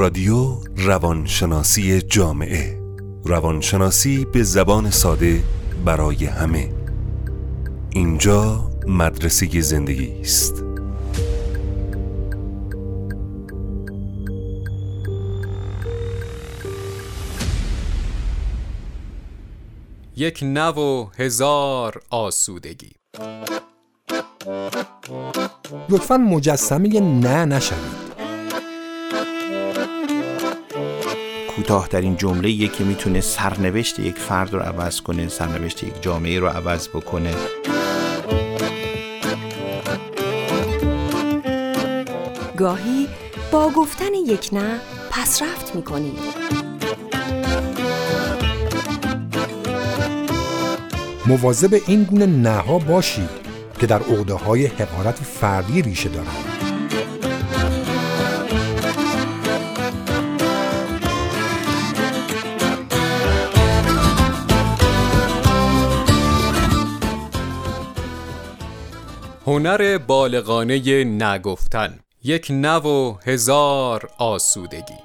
رادیو روانشناسی جامعه، روانشناسی به زبان ساده برای همه. اینجا مدرسه زندگی است. یک نو و هزار آسودگی. لطفاً مجسمه نه نشوید. کوتاه‌ترین جمله‌ای که میتونه سرنوشت یک فرد رو عوض کنه، سرنوشت یک جامعه رو عوض بکنه. گاهی با گفتن یک نه پس رفت می‌کنی. مواظب این گونه نه‌ها باشید که در عقده‌های حقارت فردی ریشه دارند. هنر بالغانه نگفتن. یک نه و هزار آسودگی.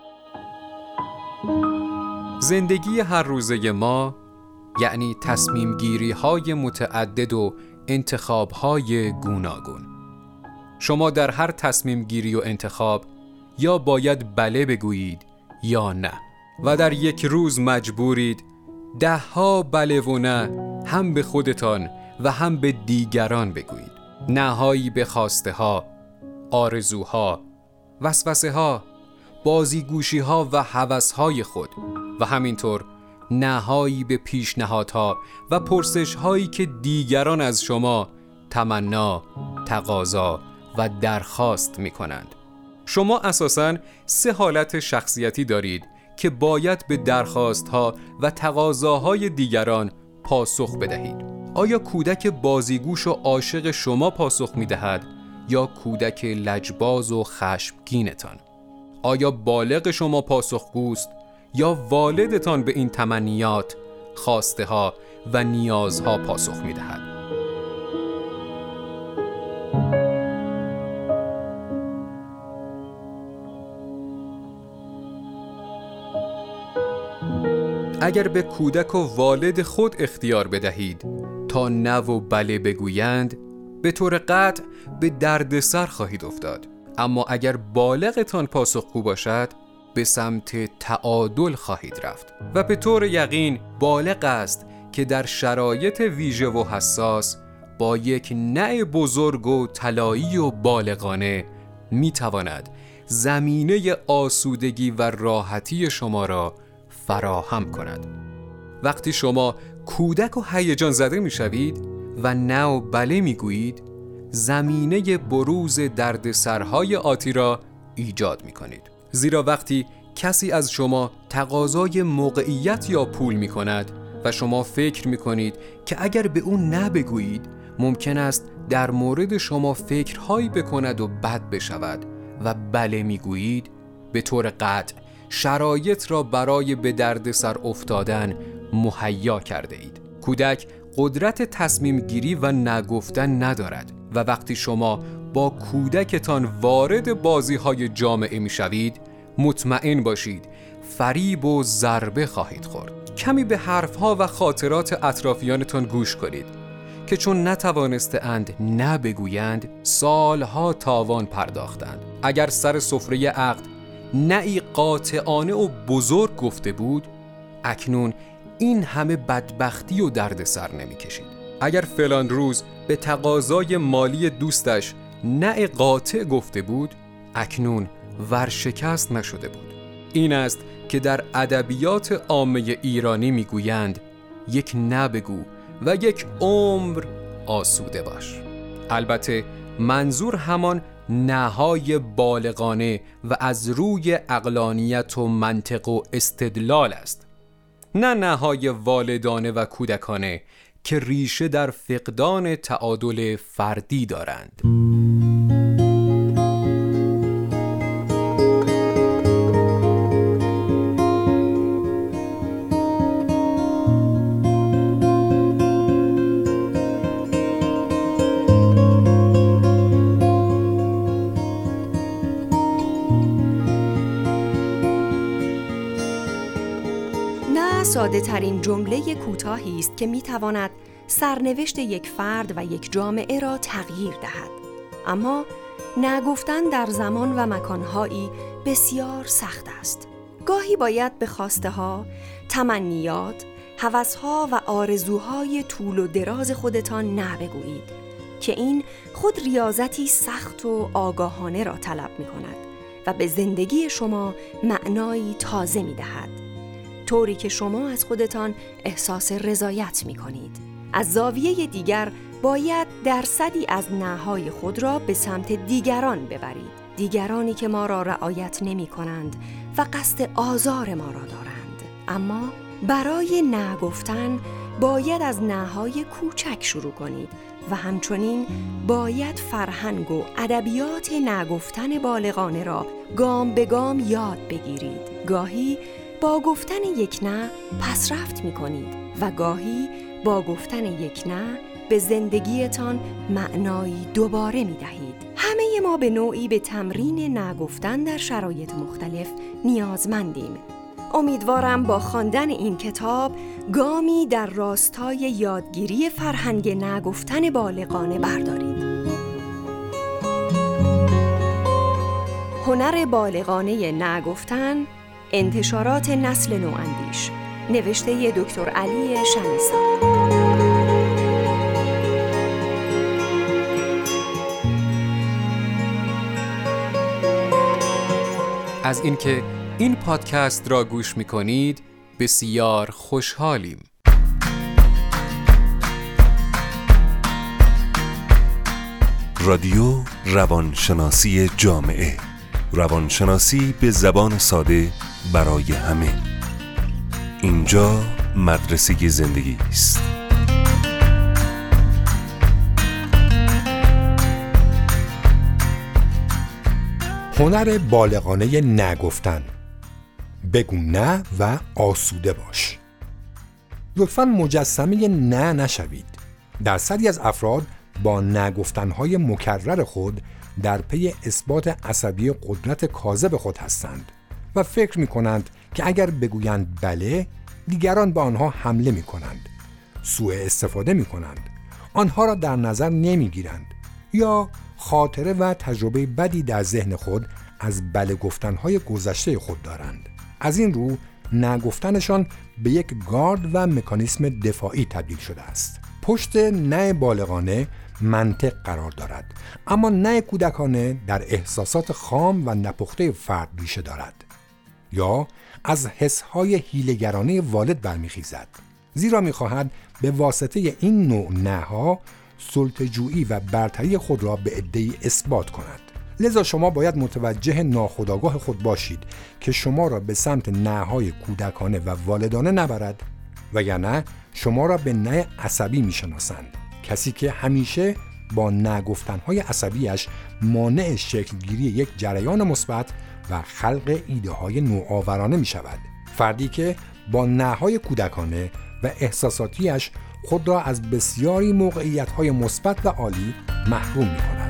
زندگی هر روزه ما، یعنی تصمیم گیری های متعدد و انتخاب های گوناگون. شما در هر تصمیم گیری و انتخاب یا باید بله بگویید یا نه، و در یک روز مجبورید ده ها بله و نه هم به خودتان و هم به دیگران بگویید. نهایی به خواسته ها، آرزوها، وسوسه ها، بازیگوشی ها و هوس های خود، و همینطور نهایی به پیشنهادها و پرسش هایی که دیگران از شما تمنا، تقاضا و درخواست می کنند. شما اساساً سه حالت شخصیتی دارید که باید به درخواست ها و تقاضاهای دیگران پاسخ بدهید. آیا کودک بازیگوش و عاشق شما پاسخ می دهد یا کودک لجباز و خشمگینتان؟ آیا بالغ شما پاسخگوست یا والدتان به این تمنیات، خواسته ها و نیازها پاسخ می دهد؟ اگر به کودک و والد خود اختیار بدهید تا نه و بله بگویند، به طور قطع به دردسر خواهید افتاد. اما اگر بالغتان پاسخگو باشد، به سمت تعادل خواهید رفت و به طور یقین بالغ است که در شرایط ویژه و حساس با یک نه بزرگ و طلایی و بالغانه میتواند زمینه آسودگی و راحتی شما را فراهم کند. وقتی شما کودک و هیجان زده میشوید و نه و بله میگویید، زمینه بروز دردسرهای آتی را ایجاد میکنید. زیرا وقتی کسی از شما تقاضای موقعیت یا پول می کند و شما فکر می کنید که اگر به اون نه بگویید، ممکن است در مورد شما فکرهایی بکند و بد بشود، و بله می گویید، به طور قطع شرایط را برای به درد سر افتادن مهیا کرده اید. کودک قدرت تصمیم گیری و نگفتن ندارد، و وقتی شما با کودکتان وارد بازی‌های جامعه می‌شوید، مطمئن باشید فریب و ضربه خواهید خورد. کمی به حرف‌ها و خاطرات اطرافیانتان گوش کنید که چون نتوانستند نه بگویند، سالها تاوان پرداختند. اگر سر سفره عقد نه‌ای قاطعانه و بزرگ گفته بود، اکنون این همه بدبختی و دردسر نمی‌کشید. اگر فلان روز به تقاضای مالی دوستش نه قاطع گفته بود، اکنون ورشکست نشده بود. این است که در ادبیات عامه ایرانی میگویند یک نه بگو و یک عمر آسوده باش. البته منظور همان نهای بالغانه و از روی عقلانیت و منطق و استدلال است، نه نهای والدانه و کودکانه که ریشه در فقدان تعادل فردی دارند. ساده ترین جمله کوتاهی است که می تواند سرنوشت یک فرد و یک جامعه را تغییر دهد. اما نگفتن در زمان و مکانهایی بسیار سخت است. گاهی باید به خواسته ها، تمنیات، هوس‌ها و آرزوهای طول و دراز خودتان نه بگویید که این خود ریاضتی سخت و آگاهانه را طلب می‌کند و به زندگی شما معنایی تازه می‌دهد، طوری که شما از خودتان احساس رضایت می‌کنید. از زاویه دیگر باید درصدی از نهای خود را به سمت دیگران ببرید، دیگرانی که ما را رعایت نمی‌کنند و قصد آزار ما را دارند. اما برای نه گفتن باید از نه‌های کوچک شروع کنید و همچنین باید فرهنگ و ادبیات نه گفتن بالغانه را گام به گام یاد بگیرید. گاهی با گفتن یک نه پس رفت می‌کنید و گاهی با گفتن یک نه به زندگیتان معنایی دوباره می‌دهید. همه ما به نوعی به تمرین نه گفتن در شرایط مختلف نیازمندیم. امیدوارم با خواندن این کتاب گامی در راستای یادگیری فرهنگ نگفتن بالغانه بردارید. هنر بالغانه نگفتن، انتشارات نسل نو اندیش، نوشته دکتر علی شمیسا. از اینکه این پادکست را گوش می‌کنید بسیار خوشحالیم. رادیو روانشناسی جامعه، روانشناسی به زبان ساده برای همه. اینجا مدرسه زندگی است. هنر بالغانه نگفتن، بگو نه و آسوده باش. لطفاً مجسمه نه نشوید. درصدی از افراد با نگفتنهای مکرر خود در پی اثبات عصبی قدرت کاذب خود هستند و فکر می‌کنند که اگر بگویند بله، دیگران به آنها حمله می‌کنند، سوء استفاده می‌کنند، آنها را در نظر نمی‌گیرند یا خاطره و تجربه بدی در ذهن خود از بله گفتنهای گذشته خود دارند. از این رو نگفتنشان به یک گارد و مکانیسم دفاعی تبدیل شده است. پشت نه بالغانه منطق قرار دارد، اما نه کودکانه در احساسات خام و نپخته فرد ریشه دارد یا از حسهای هیله‌گرانه والد برمیخیزد، زیرا میخواهد به واسطه این نوع نه‌ها سلطه‌جویی و برتری خود را به عده‌ای اثبات کند. لذا شما باید متوجه ناخودآگاه خود باشید که شما را به سمت نه‌های کودکانه و والدانه نبرد، وگرنه شما را به نه عصبی می‌شناسند. کسی که همیشه با نگفتن‌های عصبیش مانع شکل‌گیری یک جریان مثبت و خلق ایده‌های نوآورانه می‌شود. فردی که با نه‌های کودکانه و احساساتیش خود را از بسیاری موقعیت‌های مثبت و عالی محروم می‌کند.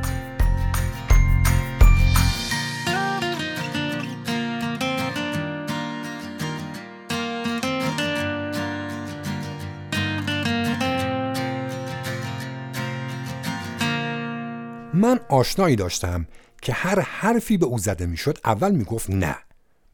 من آشنایی داشتم که هر حرفی به او زده می‌شد اول می‌گفت نه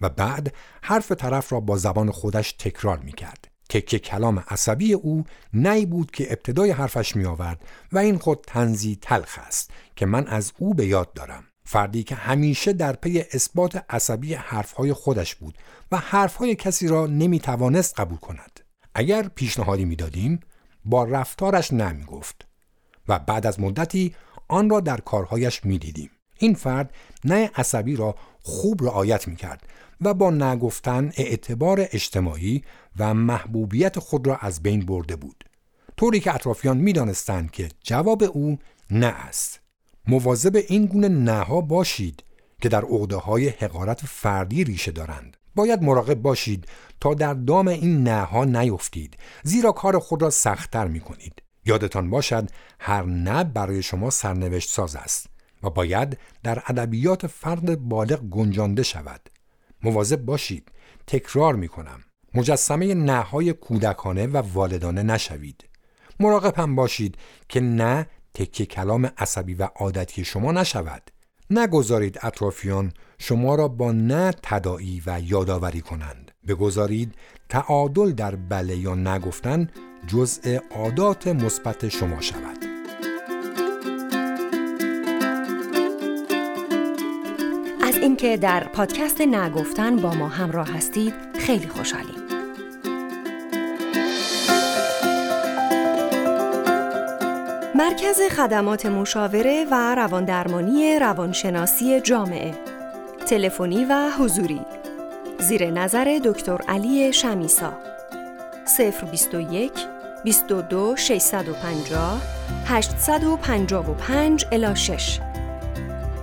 و بعد حرف طرف را با زبان خودش تکرار می‌کرد. که کلام عصبی او نهی بود که ابتدای حرفش می آورد و این خود طنزی تلخ است که من از او به یاد دارم. فردی که همیشه در پی اثبات عصبی حرفهای خودش بود و حرفهای کسی را نمی توانست قبول کند. اگر پیشنهادی می دادیم با رفتارش نه می گفت و بعد از مدتی آن را در کارهایش می دیدیم. این فرد نه عصبی را خوب رعایت می کرد و با نگفتن اعتبار اجتماعی و محبوبیت خود را از بین برده بود، طوری که اطرافیان می دانستند که جواب او نه است. مواظب این گونه نه‌ها باشید که در عقده‌های حقارت فردی ریشه دارند. باید مراقب باشید تا در دام این نه‌ها نیفتید، زیرا کار خود را سخت‌تر می کنید. یادتان باشد هر نه برای شما سرنوشت ساز است و باید در ادبیات فرد بالغ گنجانده شود. مواظب باشید، تکرار می کنم، مجسمه نه‌های کودکانه و والدانه نشوید. مراقب هم باشید که نه تکیه کلام عصبی و عادتی شما نشود. نگذارید اطرافیان شما را با نه تداعی و یادآوری کنند. بگذارید تعادل در بله یا نگفتن جزء عادات مثبت شما شود. از اینکه در پادکست نگفتن با ما همراه هستید خیلی خوشحالیم. مرکز خدمات مشاوره و رواندرمانی روانشناسی جامعه، تلفنی و حضوری، زیر نظر دکتر علی شمیسا، 021-22-650-855-6،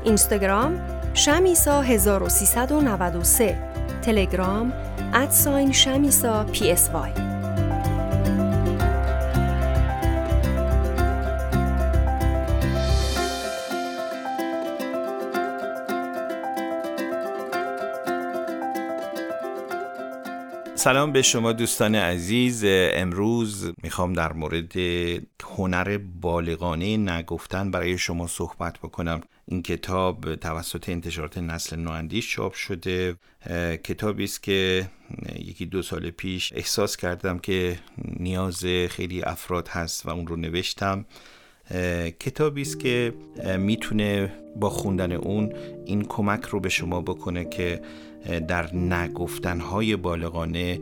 اینستاگرام شمیسا 1393، تلگرام @شمیسا PSY. سلام به شما دوستان عزیز. امروز میخوام در مورد هنر بالغانه نگفتن برای شما صحبت بکنم. این کتاب توسط انتشارات نسل نو اندیش چاپ شده. کتابی است که 1-2 سال پیش احساس کردم که نیاز خیلی افراد هست و اون رو نوشتم. کتابی است که میتونه با خوندن اون این کمک رو به شما بکنه که در نگفتن‌های بالغانه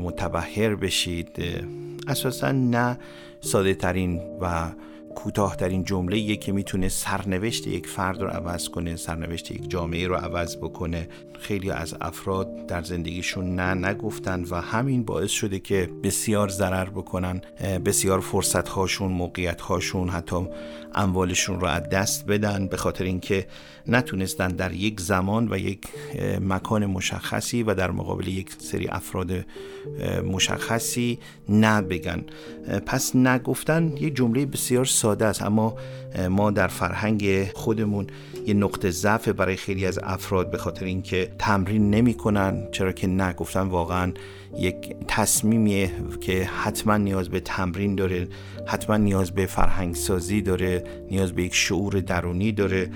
متبحر بشید. اساساً نه ساده‌ترین و کوتاه‌ترین جمله‌ایه که میتونه سرنوشت یک فرد رو عوض کنه، سرنوشت یک جامعه رو عوض بکنه. خیلی از افراد در زندگیشون نگفتن و همین باعث شده که بسیار ضرر بکنن، بسیار فرصت‌هاشون، موقعیت‌هاشون، حتی اموالشون رو از دست بدن، به خاطر اینکه نتونستن در یک زمان و یک مکان مشخصی و در مقابل یک سری افراد مشخصی نه بگن. پس نگفتن یه جمله بسیار ساده است، اما ما در فرهنگ خودمون یه نقطه ضعف برای خیلی از افراد، به خاطر اینکه تمرین نمی‌کنن، چرا که نگفتن واقعاً یک تصمیمیه که حتما نیاز به تمرین داره، حتما نیاز به فرهنگسازی داره، نیاز به یک شعور درونی داره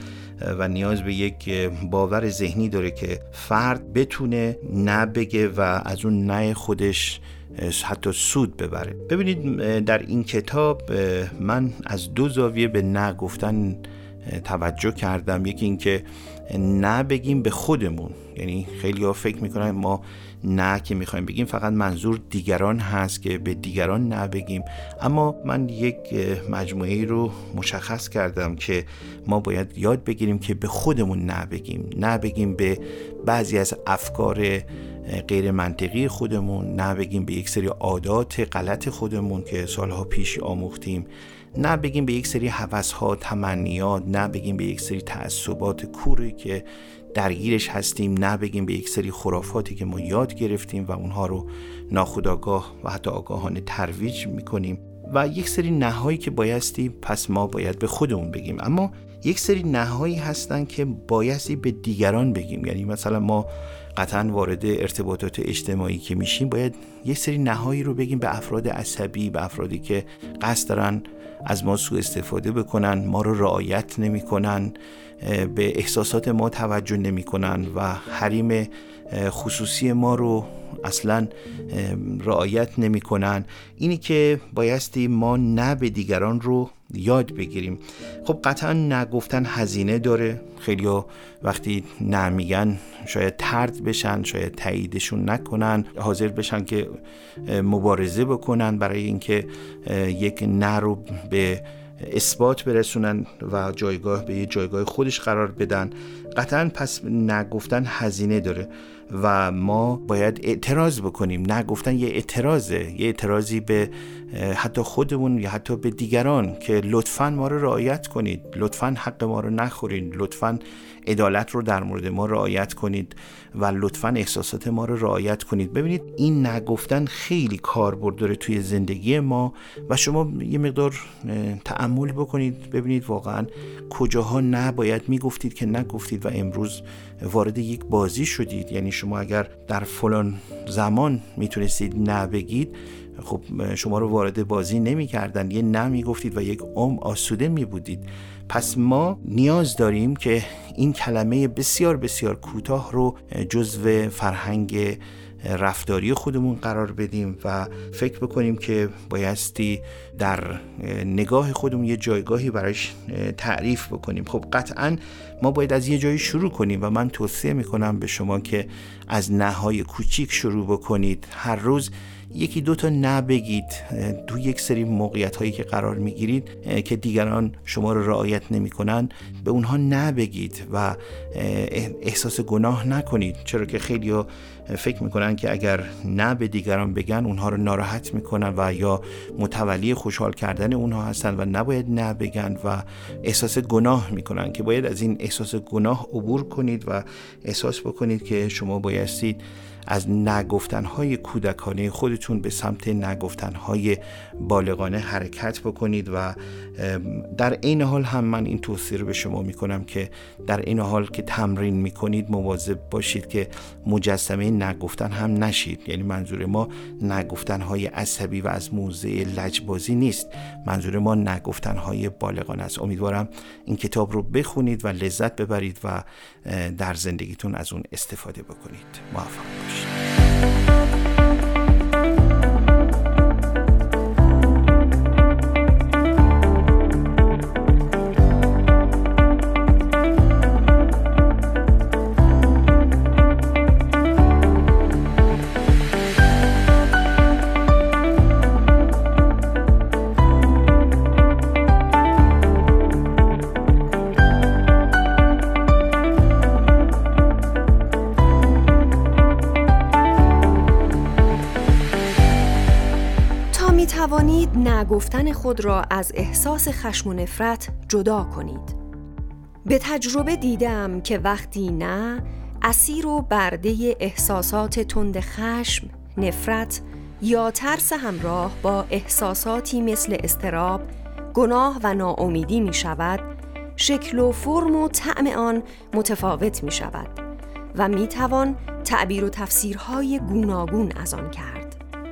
و نیاز به یک باور ذهنی داره که فرد بتونه نه بگه و از اون نه خودش حتی سود ببره. ببینید، در این کتاب من از 2 زاویه به نه گفتن توجه کردم. یکی این که نه بگیم به خودمون، یعنی خیلی ها فکر میکنن ما نه که میخوایم بگیم فقط منظور دیگران هست که به دیگران نه بگیم، اما من یک مجموعه رو مشخص کردم که ما باید یاد بگیریم که به خودمون نه بگیم، نه بگیم به بعضی از افکار غیر منطقی خودمون، نه بگیم به یک سری عادات غلط خودمون که سالها پیش آموختیم، نه بگیم به یک سری هوس‌ها، تمنیات، نه بگیم به یک سری تعصبات کوری که درگیرش هستیم، نه بگیم به یک سری خرافاتی که ما یاد گرفتیم و اونها رو ناخودآگاه و حتی آگاهانه ترویج میکنیم، و یک سری نهایی که بایستی پس ما باید به خودمون بگیم. اما یک سری نهایی هستن که بایستی به دیگران بگیم، یعنی مثلا ما قطعا وارد ارتباطات اجتماعی که میشیم باید یک سری نهایی رو بگیم به افراد عصبی، به افرادی که قصد دارن از ما سوء استفاده بکنن، ما رو رعایت نمی کنن، به احساسات ما توجه نمی کنن و حریم خصوصی ما رو اصلا رعایت نمی کنن. اینی که بایستی ما نه به دیگران رو یاد بگیریم. خب قطعا نگفتن هزینه داره. خیلیا وقتی نه میگن شاید طرد بشن، شاید تاییدشون نکنن، حاضر بشن که مبارزه بکنن برای اینکه یک نه رو به اثبات برسونن و جایگاه به یه جایگاه خودش قرار بدن. قطعا پس نگفتن هزینه داره و ما باید اعتراض بکنیم. نگفتن یه اعتراضه، یه اعتراضی به حتی خودمون یا حتی به دیگران که لطفاً ما رو رعایت کنید، لطفاً حق ما رو نخورید، لطفاً عدالت رو در مورد ما رعایت کنید و لطفاً احساسات ما رو رعایت کنید. ببینید، این نگفتن خیلی کاربرد داره توی زندگی ما و شما یه مقدار تأمل بکنید ببینید واقعاً کجاها نباید میگفتید که نگفتید و امروز وارد یک بازی شدید، یعنی شما اگر در فلان زمان میتونستید نه بگید، خب شما رو وارد بازی نمی کردن، یه نه می گفتید و یک عمر آسوده می بودید. پس ما نیاز داریم که این کلمه بسیار بسیار کوتاه رو جزو فرهنگ رفتاری خودمون قرار بدیم و فکر بکنیم که بایستی در نگاه خودمون یه جایگاهی براش تعریف بکنیم. خب قطعاً ما باید از یه جایی شروع کنیم و من توصیه میکنم به شما که از نهای کوچیک شروع بکنید. هر روز یکی دو تا نه بگید تو یک سری موقعیت هایی که قرار میگیرید که دیگران شما رو رعایت نمی کنن، به اونها نه بگید و احساس گناه نکنید، چرا که خیلی ها فکر میکنن که اگر نه به دیگران بگن اونها رو ناراحت میکنن و یا متولی خوشحال کردن اونها هستن و نباید نه بگن و احساس گناه میکنن که باید از این احساس گناه عبور کنید و احساس بکنید که شما بایستید از نگفتنهای کودکانه خودتون به سمت نگفتنهای بالغانه حرکت بکنید. و در این حال هم من این توصیه رو به شما میکنم که در این حال که تمرین میکنید مواظب باشید که مجسمه نگفتن هم نشید. یعنی منظور ما نگفتنهای عصبی و از موضع لجبازی نیست، منظور ما نگفتنهای بالغانه است. امیدوارم این کتاب رو بخونید و لذت ببرید و در زندگیتون از اون استفاده بکنید. موفق باشید. توانید نگفتن خود را از احساس خشم و نفرت جدا کنید. به تجربه دیدم که وقتی نه، اسیر و برده احساسات تند خشم، نفرت یا ترس همراه با احساساتی مثل اضطراب، گناه و ناامیدی می شود، شکل و فرم و طعم آن متفاوت می شود و می توان تعبیر و تفسیرهای گوناگون از آن کرد.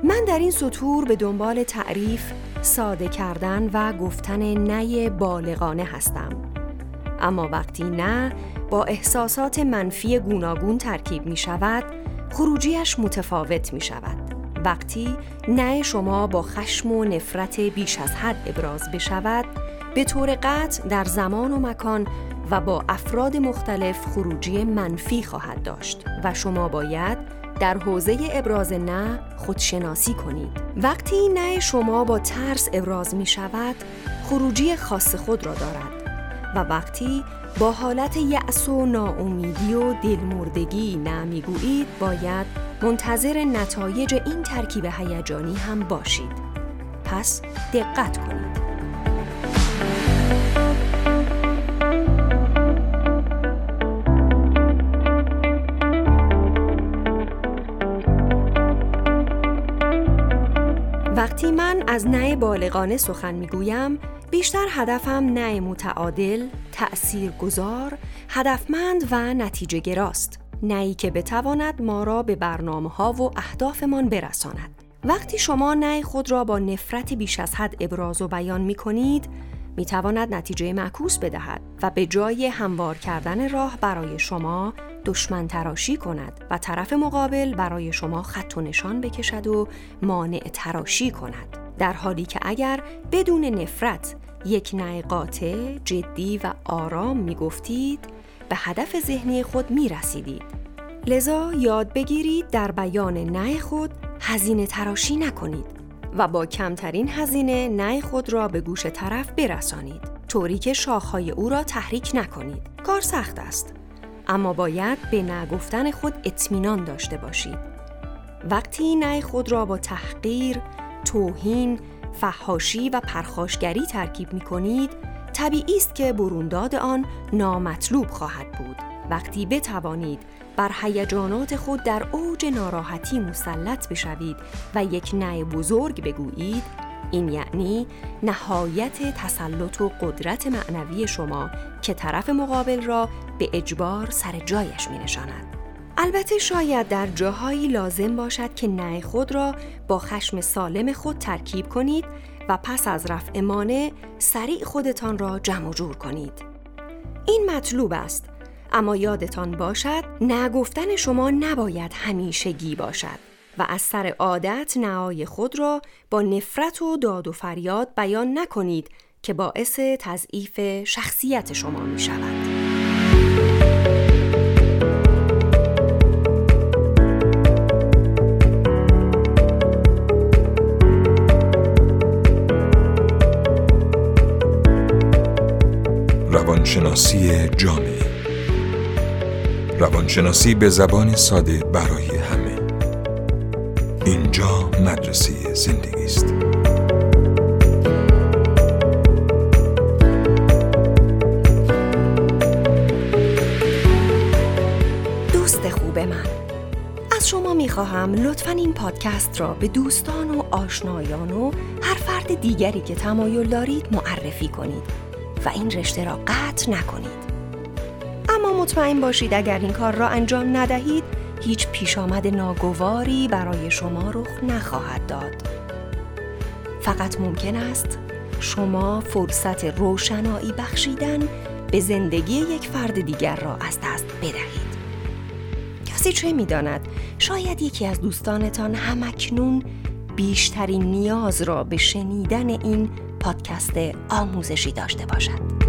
من در این سطور به دنبال تعریف، ساده کردن و گفتن نه بالغانه هستم. اما وقتی نه با احساسات منفی گوناگون ترکیب می شود، خروجیش متفاوت می شود. وقتی نه شما با خشم و نفرت بیش از حد ابراز بشود، به طور قطع در زمان و مکان و با افراد مختلف خروجی منفی خواهد داشت و شما باید در حوزه ابراز نه خودشناسی کنید. وقتی نه شما با ترس ابراز می شود، خروجی خاص خود را دارد و وقتی با حالت یأس و ناامیدی و دلمردگی نه می گویید، باید منتظر نتایج این ترکیب هیجانی هم باشید. پس دقت کنید. وقتی من از نه بالغانه سخن میگویم، بیشتر هدفم نه متعادل، تأثیرگذار، هدفمند و نتیجه گراست. نه‌ای که بتواند ما را به برنامه‌ها و اهدافمان برساند. وقتی شما نه خود را با نفرت بیش از حد ابراز و بیان میکنید، میتواند نتیجه معکوس بدهد و به جای هموار کردن راه برای شما، دشمن تراشی کند و طرف مقابل برای شما خط و نشان بکشد و مانع تراشی کند. در حالی که اگر بدون نفرت یک نه قاطع، جدی و آرام می گفتید، به هدف ذهنی خود می رسیدید. لذا یاد بگیرید در بیان نه خود هزینه تراشی نکنید و با کمترین هزینه نه خود را به گوش طرف برسانید، طوری که شاخهای او را تحریک نکنید. کار سخت است، اما باید به نه گفتن خود اطمینان داشته باشید. وقتی نه خود را با تحقیر، توهین، فحاشی و پرخاشگری ترکیب می کنید، طبیعی است که برونداد آن نامطلوب خواهد بود. وقتی بتوانید بر هیجانات خود در اوج ناراحتی مسلط بشوید و یک نه بزرگ بگویید، این یعنی نهایت تسلط و قدرت معنوی شما که طرف مقابل را به اجبار سر جایش می نشاند. البته شاید در جاهایی لازم باشد که نعی خود را با خشم سالم خود ترکیب کنید و پس از رفع مانع سریع خودتان را جمع و جور کنید. این مطلوب است، اما یادتان باشد نگفتن شما نباید همیشگی باشد و از سر عادت نعای خود را با نفرت و داد و فریاد بیان نکنید که باعث تضعیف شخصیت شما می شود. روانشناسی جامعه، روانشناسی به زبان ساده برای همه. اینجا مدرسه زندگی است. دوست خوب من، از شما میخواهم لطفاً این پادکست را به دوستان و آشنایان و هر فرد دیگری که تمایل دارید معرفی کنید و این رشته را قطع نکنید. اما مطمئن باشید اگر این کار را انجام ندهید، هیچ پیش آمد ناگواری برای شما رخ نخواهد داد. فقط ممکن است شما فرصت روشنایی بخشیدن به زندگی یک فرد دیگر را از دست بدهید. کسی چه می‌داند؟ شاید یکی از دوستانتان همکنون بیشترین نیاز را به شنیدن این پادکست آموزشی داشته باشد.